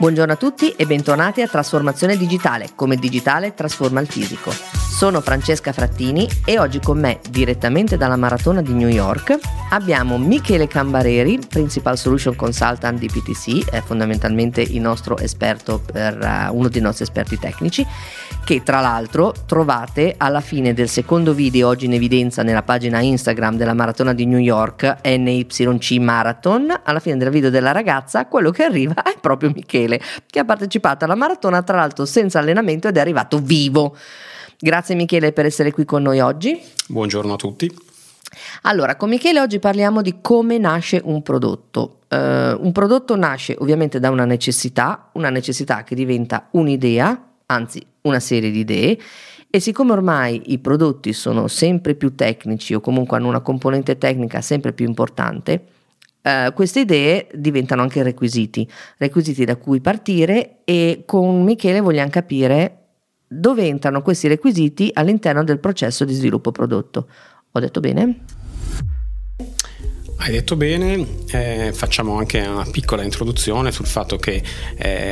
Buongiorno a tutti e bentornati a Trasformazione Digitale, come il digitale trasforma il fisico. Sono Francesca Frattini e oggi con me, direttamente dalla Maratona di New York, abbiamo Michele Cambareri, Principal Solution Consultant di PTC, è fondamentalmente il nostro esperto, uno dei nostri esperti tecnici, che tra l'altro trovate alla fine del secondo video oggi in evidenza nella pagina Instagram della Maratona di New York, NYC Marathon. Alla fine del video della ragazza, quello che arriva è proprio Michele, che ha partecipato alla maratona, tra l'altro senza allenamento, ed è arrivato vivo. Grazie Michele per essere qui con noi oggi. Buongiorno a tutti. Allora, con Michele oggi parliamo di come nasce un prodotto. Un prodotto nasce ovviamente da una necessità che diventa un'idea, anzi una serie di idee, e siccome ormai i prodotti sono sempre più tecnici o comunque hanno una componente tecnica sempre più importante, queste idee diventano anche requisiti da cui partire, e con Michele vogliamo capire dove entrano questi requisiti all'interno del processo di sviluppo prodotto. Ho detto bene? Hai detto bene. Facciamo anche una piccola introduzione sul fatto che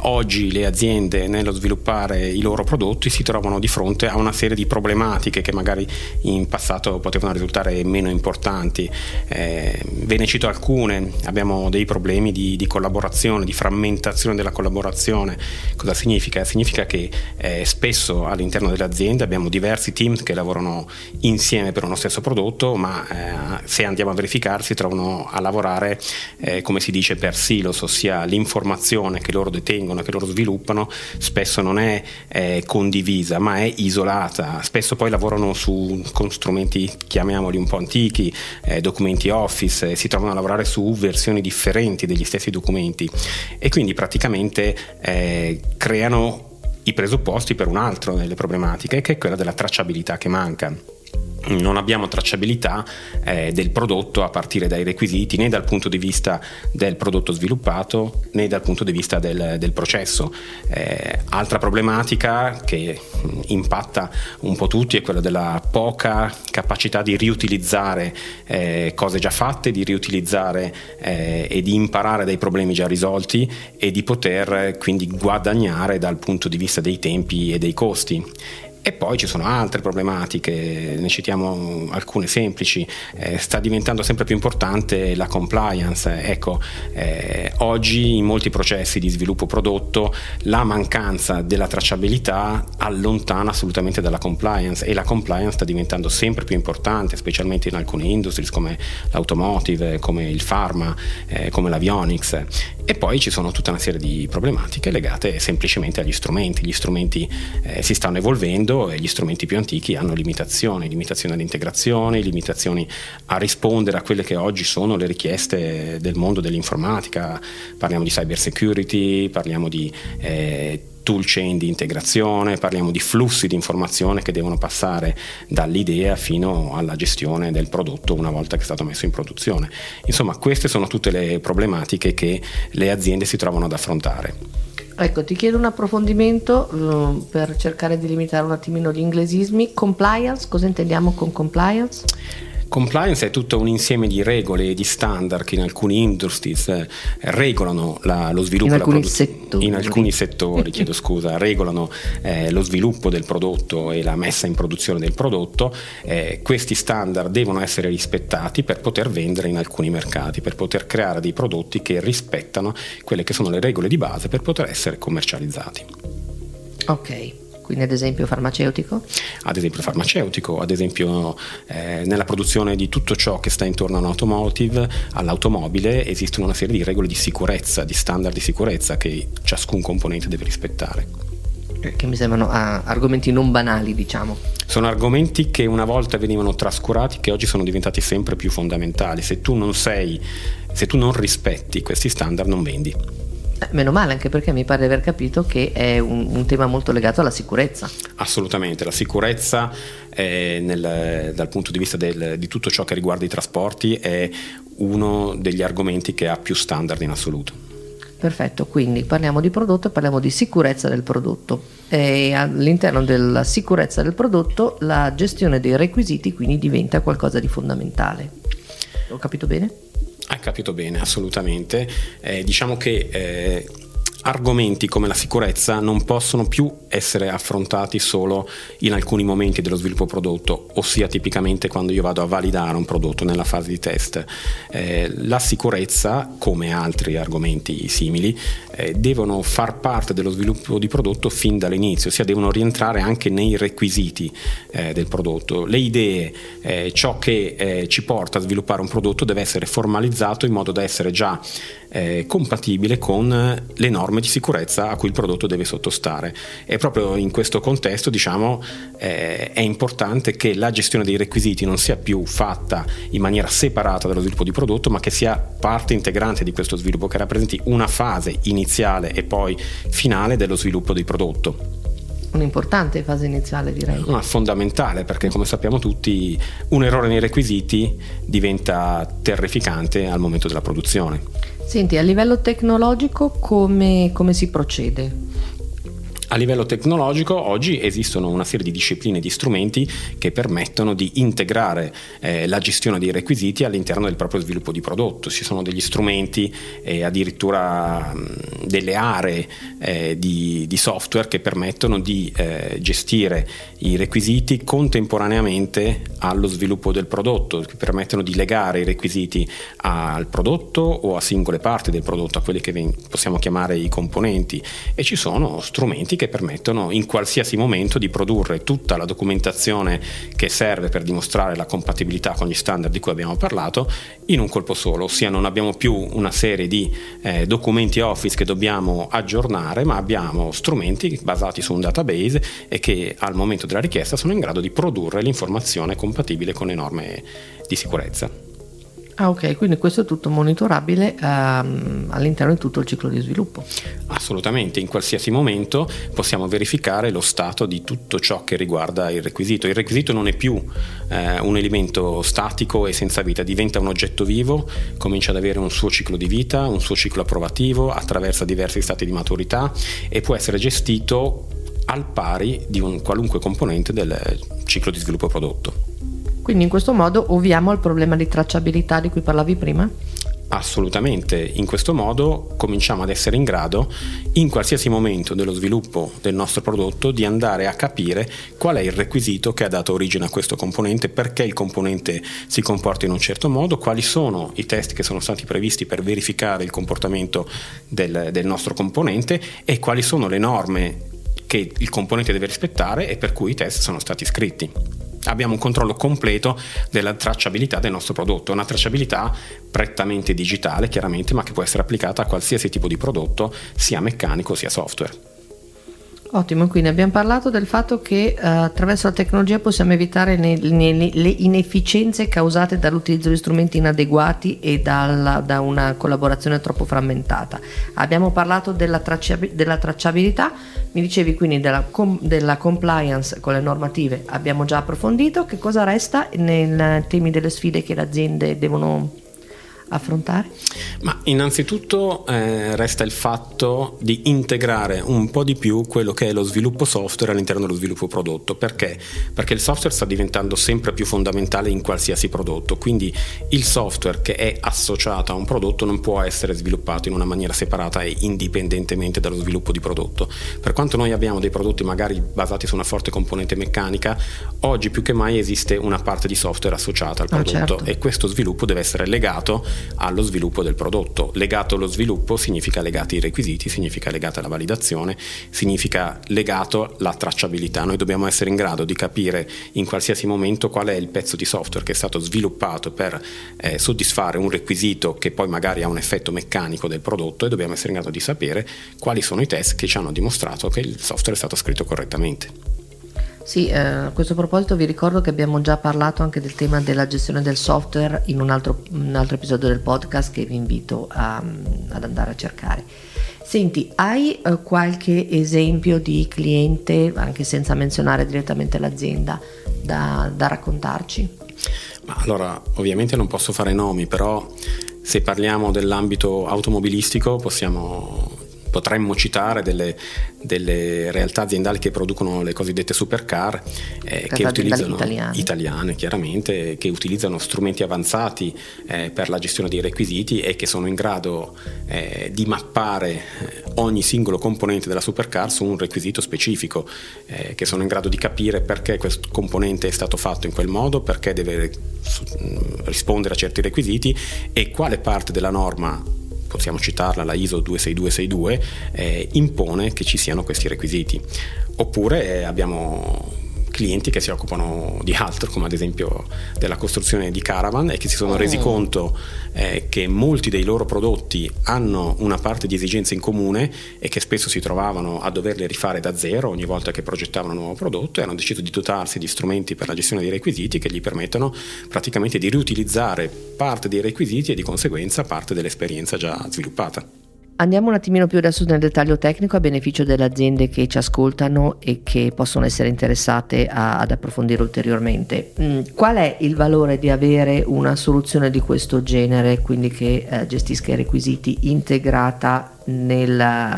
oggi le aziende nello sviluppare i loro prodotti si trovano di fronte a una serie di problematiche che magari in passato potevano risultare meno importanti. Ve ne cito alcune. Abbiamo dei problemi di collaborazione, di frammentazione della collaborazione. Cosa significa? Significa che spesso all'interno delle aziende abbiamo diversi team che lavorano insieme per uno stesso prodotto, ma se andiamo a verificare si trovano a lavorare, come si dice, per silos, ossia l'informazione che loro detengono, che loro sviluppano, spesso non è condivisa, ma è isolata. Spesso poi lavorano con strumenti, chiamiamoli un po' antichi, documenti Office, si trovano a lavorare su versioni differenti degli stessi documenti, e quindi praticamente creano i presupposti per un altro delle problematiche, che è quella della tracciabilità che manca. Non abbiamo tracciabilità del prodotto a partire dai requisiti, né dal punto di vista del prodotto sviluppato né dal punto di vista del processo. Altra problematica che impatta un po' tutti è quella della poca capacità di riutilizzare cose già fatte, di riutilizzare e di imparare dai problemi già risolti, e di poter quindi guadagnare dal punto di vista dei tempi e dei costi. E poi ci sono altre problematiche, ne citiamo alcune semplici. Sta diventando sempre più importante la compliance. Oggi in molti processi di sviluppo prodotto la mancanza della tracciabilità allontana assolutamente dalla compliance, e la compliance sta diventando sempre più importante, specialmente in alcune industries come l'automotive, come il pharma, come l'avionics. E poi ci sono tutta una serie di problematiche legate semplicemente agli strumenti. Gli strumenti si stanno evolvendo, e gli strumenti più antichi hanno limitazioni all'integrazione, limitazioni a rispondere a quelle che oggi sono le richieste del mondo dell'informatica. Parliamo di cyber security, parliamo di tool chain di integrazione, parliamo di flussi di informazione che devono passare dall'idea fino alla gestione del prodotto una volta che è stato messo in produzione. Insomma, queste sono tutte le problematiche che le aziende si trovano ad affrontare. Ecco, ti chiedo un approfondimento per cercare di limitare un attimino gli inglesismi. Compliance, cosa intendiamo con compliance? Compliance è tutto un insieme di regole e di standard che in alcuni industries regolano lo sviluppo della produzione. In alcuni settori, regolano lo sviluppo del prodotto e la messa in produzione del prodotto. Questi standard devono essere rispettati per poter vendere in alcuni mercati, per poter creare dei prodotti che rispettano quelle che sono le regole di base per poter essere commercializzati. Ok. Quindi ad esempio farmaceutico, ad esempio nella produzione di tutto ciò che sta intorno a un'automotive, all'automobile, esistono una serie di regole di sicurezza, di standard di sicurezza che ciascun componente deve rispettare. Che mi sembrano argomenti non banali, diciamo. Sono argomenti che una volta venivano trascurati, che oggi sono diventati sempre più fondamentali. Se tu non rispetti questi standard, non vendi. Meno male, anche perché mi pare di aver capito che è un tema molto legato alla sicurezza. Assolutamente, la sicurezza dal punto di vista di tutto ciò che riguarda i trasporti è uno degli argomenti che ha più standard in assoluto. Perfetto, quindi parliamo di prodotto e parliamo di sicurezza del prodotto, e all'interno della sicurezza del prodotto la gestione dei requisiti quindi diventa qualcosa di fondamentale. Ho capito bene? Hai capito bene, assolutamente. Diciamo che argomenti come la sicurezza non possono più essere affrontati solo in alcuni momenti dello sviluppo prodotto, ossia tipicamente quando io vado a validare un prodotto nella fase di test. La sicurezza, come altri argomenti simili, devono far parte dello sviluppo di prodotto fin dall'inizio, ossia devono rientrare anche nei requisiti del prodotto. Le idee, ciò che ci porta a sviluppare un prodotto deve essere formalizzato in modo da essere già compatibile con le norme di sicurezza a cui il prodotto deve sottostare, e proprio in questo contesto, diciamo, è importante che la gestione dei requisiti non sia più fatta in maniera separata dallo sviluppo di prodotto, ma che sia parte integrante di questo sviluppo, che rappresenti una fase iniziale e poi finale dello sviluppo del prodotto. Un'importante fase iniziale, direi. No, fondamentale, perché come sappiamo tutti un errore nei requisiti diventa terrificante al momento della produzione. Senti, a livello tecnologico come si procede? A livello tecnologico oggi esistono una serie di discipline e di strumenti che permettono di integrare la gestione dei requisiti all'interno del proprio sviluppo di prodotto. Ci sono degli strumenti e addirittura delle aree di software che permettono di gestire i requisiti contemporaneamente allo sviluppo del prodotto, che permettono di legare i requisiti al prodotto o a singole parti del prodotto, a quelli che possiamo chiamare i componenti, e ci sono strumenti che permettono in qualsiasi momento di produrre tutta la documentazione che serve per dimostrare la compatibilità con gli standard di cui abbiamo parlato in un colpo solo, ossia non abbiamo più una serie di documenti Office che dobbiamo aggiornare, ma abbiamo strumenti basati su un database e che al momento della richiesta sono in grado di produrre l'informazione compatibile con le norme di sicurezza. Ah, ok, quindi questo è tutto monitorabile all'interno di tutto il ciclo di sviluppo. Assolutamente, in qualsiasi momento possiamo verificare lo stato di tutto ciò che riguarda il requisito. Il requisito non è più un elemento statico e senza vita, diventa un oggetto vivo, comincia ad avere un suo ciclo di vita, un suo ciclo approvativo, attraversa diversi stati di maturità e può essere gestito al pari di un qualunque componente del ciclo di sviluppo prodotto. Quindi in questo modo ovviamo al problema di tracciabilità di cui parlavi prima? Assolutamente, in questo modo cominciamo ad essere in grado in qualsiasi momento dello sviluppo del nostro prodotto di andare a capire qual è il requisito che ha dato origine a questo componente, perché il componente si comporta in un certo modo, quali sono i test che sono stati previsti per verificare il comportamento del nostro componente e quali sono le norme che il componente deve rispettare e per cui i test sono stati scritti. Abbiamo un controllo completo della tracciabilità del nostro prodotto, una tracciabilità prettamente digitale chiaramente, ma che può essere applicata a qualsiasi tipo di prodotto, sia meccanico sia software. Ottimo, quindi abbiamo parlato del fatto che attraverso la tecnologia possiamo evitare le inefficienze causate dall'utilizzo di strumenti inadeguati e da una collaborazione troppo frammentata. Abbiamo parlato della tracciabilità. Mi dicevi quindi della compliance con le normative, abbiamo già approfondito. Che cosa resta nei temi delle sfide che le aziende devono affrontare? Ma innanzitutto resta il fatto di integrare un po' di più quello che è lo sviluppo software all'interno dello sviluppo prodotto. Perché? Perché il software sta diventando sempre più fondamentale in qualsiasi prodotto, quindi il software che è associato a un prodotto non può essere sviluppato in una maniera separata e indipendentemente dallo sviluppo di prodotto. Per quanto noi abbiamo dei prodotti magari basati su una forte componente meccanica, oggi più che mai esiste una parte di software associata al prodotto, certo. E questo sviluppo deve essere legato allo sviluppo del prodotto. Legato allo sviluppo significa legati ai requisiti, significa legata alla validazione, significa legato alla tracciabilità. Noi dobbiamo essere in grado di capire in qualsiasi momento qual è il pezzo di software che è stato sviluppato per soddisfare un requisito che poi magari ha un effetto meccanico del prodotto, e dobbiamo essere in grado di sapere quali sono i test che ci hanno dimostrato che il software è stato scritto correttamente. Sì, a questo proposito vi ricordo che abbiamo già parlato anche del tema della gestione del software in un altro episodio del podcast che vi invito ad andare a cercare. Senti, hai qualche esempio di cliente, anche senza menzionare direttamente l'azienda, da raccontarci? Ma allora, ovviamente non posso fare nomi, però se parliamo dell'ambito automobilistico possiamo potremmo citare delle realtà aziendali che producono le cosiddette supercar, che utilizzano italiane chiaramente, che utilizzano strumenti avanzati per la gestione dei requisiti e che sono in grado di mappare ogni singolo componente della supercar su un requisito specifico, che sono in grado di capire perché questo componente è stato fatto in quel modo, perché deve rispondere a certi requisiti e quale parte della norma, possiamo citarla la ISO 26262, impone che ci siano questi requisiti. Oppure abbiamo clienti che si occupano di altro, come ad esempio della costruzione di caravan, e che si sono resi conto che molti dei loro prodotti hanno una parte di esigenze in comune e che spesso si trovavano a doverle rifare da zero ogni volta che progettavano un nuovo prodotto, e hanno deciso di dotarsi di strumenti per la gestione dei requisiti che gli permettono praticamente di riutilizzare parte dei requisiti e di conseguenza parte dell'esperienza già sviluppata. Andiamo un attimino più adesso nel dettaglio tecnico a beneficio delle aziende che ci ascoltano e che possono essere interessate ad approfondire ulteriormente. Qual è il valore di avere una soluzione di questo genere, quindi che gestisca i requisiti, integrata nel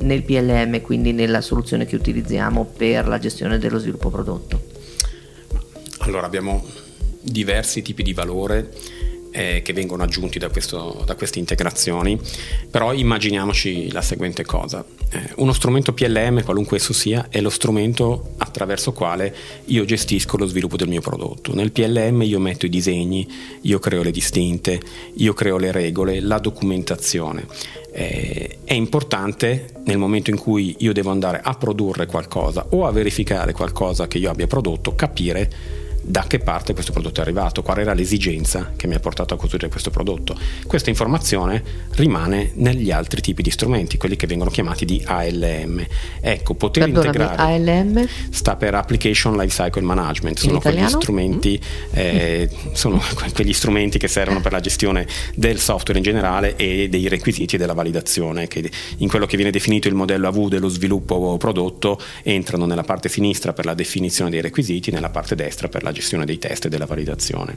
PLM, quindi nella soluzione che utilizziamo per la gestione dello sviluppo prodotto? Allora, abbiamo diversi tipi di valore che vengono aggiunti da queste integrazioni, però immaginiamoci la seguente cosa: uno strumento PLM, qualunque esso sia, è lo strumento attraverso quale io gestisco lo sviluppo del mio prodotto. Nel PLM io metto i disegni, io creo le distinte, io creo le regole, la documentazione. È importante, nel momento in cui io devo andare a produrre qualcosa o a verificare qualcosa che io abbia prodotto, capire da che parte questo prodotto è arrivato, qual era l'esigenza che mi ha portato a costruire questo prodotto. Questa informazione rimane negli altri tipi di strumenti, quelli che vengono chiamati di ALM. Ecco, poter integrare. ALM sta per Application Lifecycle Management, sono quegli strumenti, sono quegli strumenti che servono per la gestione del software in generale e dei requisiti e della validazione, che in quello che viene definito il modello AV dello sviluppo prodotto entrano nella parte sinistra per la definizione dei requisiti, nella parte destra per la gestione dei test e della validazione.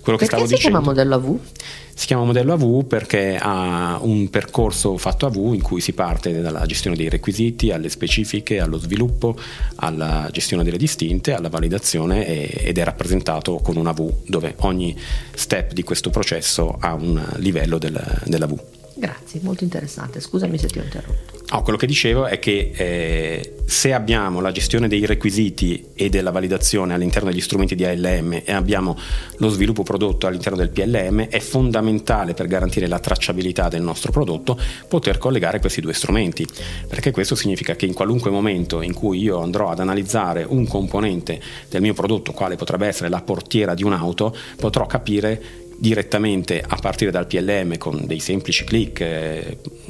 Quello che stavo dicendo, chiama modello AV? Si chiama modello AV perché ha un percorso fatto AV in cui si parte dalla gestione dei requisiti, alle specifiche, allo sviluppo, alla gestione delle distinte, alla validazione, ed è rappresentato con un AV dove ogni step di questo processo ha un livello dell'AV. Grazie, molto interessante. Scusami se ti ho interrotto. Quello che dicevo è che se abbiamo la gestione dei requisiti e della validazione all'interno degli strumenti di ALM e abbiamo lo sviluppo prodotto all'interno del PLM, è fondamentale per garantire la tracciabilità del nostro prodotto poter collegare questi due strumenti, perché questo significa che in qualunque momento in cui io andrò ad analizzare un componente del mio prodotto, quale potrebbe essere la portiera di un'auto, potrò capire direttamente a partire dal PLM con dei semplici clic,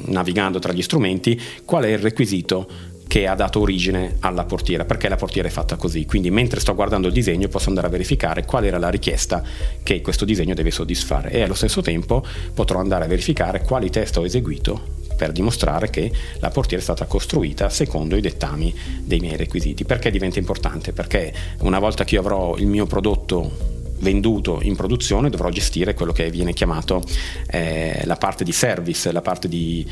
navigando tra gli strumenti, qual è il requisito che ha dato origine alla portiera, perché la portiera è fatta così. Quindi mentre sto guardando il disegno posso andare a verificare qual era la richiesta che questo disegno deve soddisfare, e allo stesso tempo potrò andare a verificare quali test ho eseguito per dimostrare che la portiera è stata costruita secondo i dettami dei miei requisiti. Perché diventa importante? Perché una volta che io avrò il mio prodotto venduto in produzione, dovrò gestire quello che viene chiamato la parte di service, la parte di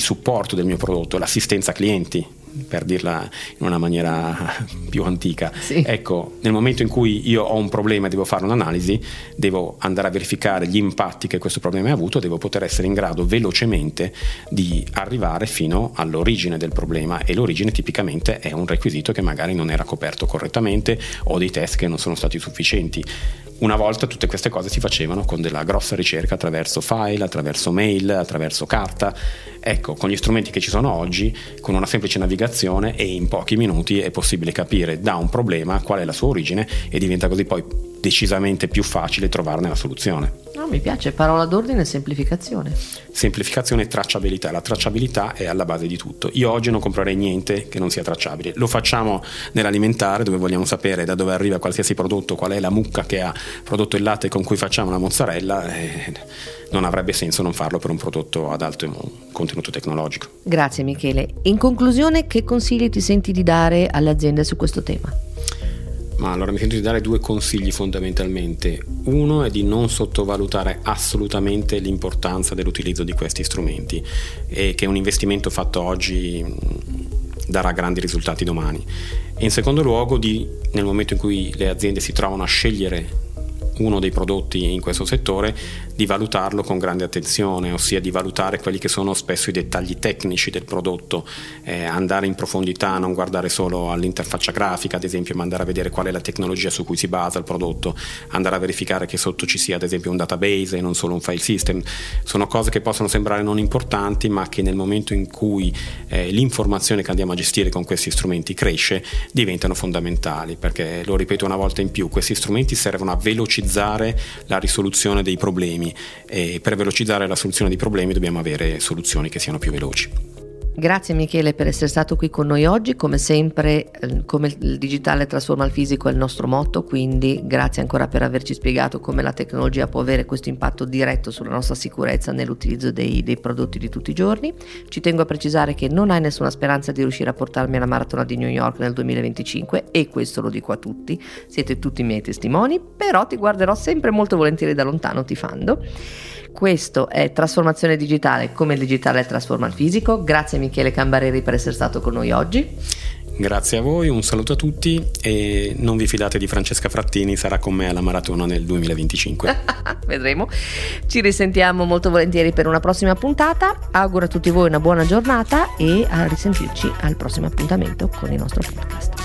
supporto del mio prodotto, l'assistenza clienti, per dirla in una maniera più antica. Sì. Ecco, nel momento in cui io ho un problema e devo fare un'analisi, devo andare a verificare gli impatti che questo problema ha avuto, devo poter essere in grado velocemente di arrivare fino all'origine del problema, e l'origine tipicamente è un requisito che magari non era coperto correttamente o dei test che non sono stati sufficienti. Una volta tutte queste cose si facevano con della grossa ricerca attraverso file, attraverso mail, attraverso carta. Ecco, con gli strumenti che ci sono oggi, con una semplice navigazione e in pochi minuti è possibile capire da un problema qual è la sua origine, e diventa così poi decisamente più facile trovarne la soluzione. No, mi piace, parola d'ordine: semplificazione. Semplificazione e tracciabilità. La tracciabilità è alla base di tutto. Io oggi non comprerei niente che non sia tracciabile. Lo facciamo nell'alimentare, dove vogliamo sapere da dove arriva qualsiasi prodotto, qual è la mucca che ha prodotto il latte con cui facciamo la mozzarella. Non avrebbe senso non farlo per un prodotto ad alto contenuto tecnologico. Grazie Michele. In conclusione, che consigli ti senti di dare alle aziende su questo tema? Ma allora mi sento di dare due consigli fondamentalmente. Uno è di non sottovalutare assolutamente l'importanza dell'utilizzo di questi strumenti, e che un investimento fatto oggi darà grandi risultati domani. E in secondo luogo, nel momento in cui le aziende si trovano a scegliere uno dei prodotti in questo settore, di valutarlo con grande attenzione, ossia di valutare quelli che sono spesso i dettagli tecnici del prodotto, andare in profondità, non guardare solo all'interfaccia grafica ad esempio, ma andare a vedere qual è la tecnologia su cui si basa il prodotto, andare a verificare che sotto ci sia ad esempio un database e non solo un file system. Sono cose che possono sembrare non importanti, ma che nel momento in cui l'informazione che andiamo a gestire con questi strumenti cresce, diventano fondamentali, perché, lo ripeto una volta in più, questi strumenti servono a velocizzare la risoluzione dei problemi, e per velocizzare la soluzione dei problemi dobbiamo avere soluzioni che siano più veloci. Grazie Michele per essere stato qui con noi oggi, come sempre, come il digitale trasforma il fisico è il nostro motto, quindi grazie ancora per averci spiegato come la tecnologia può avere questo impatto diretto sulla nostra sicurezza nell'utilizzo dei prodotti di tutti i giorni. Ci tengo a precisare che non hai nessuna speranza di riuscire a portarmi alla maratona di New York nel 2025, e questo lo dico a tutti, siete tutti i miei testimoni, però ti guarderò sempre molto volentieri da lontano tifando. Questo è Trasformazione Digitale, come il digitale trasforma il fisico. Grazie Michele Cambareri per essere stato con noi oggi. Grazie a voi, un saluto a tutti, e non vi fidate di Francesca Frattini, sarà con me alla maratona nel 2025. Vedremo. Ci risentiamo molto volentieri per una prossima puntata. Auguro a tutti voi una buona giornata e a risentirci al prossimo appuntamento con il nostro podcast.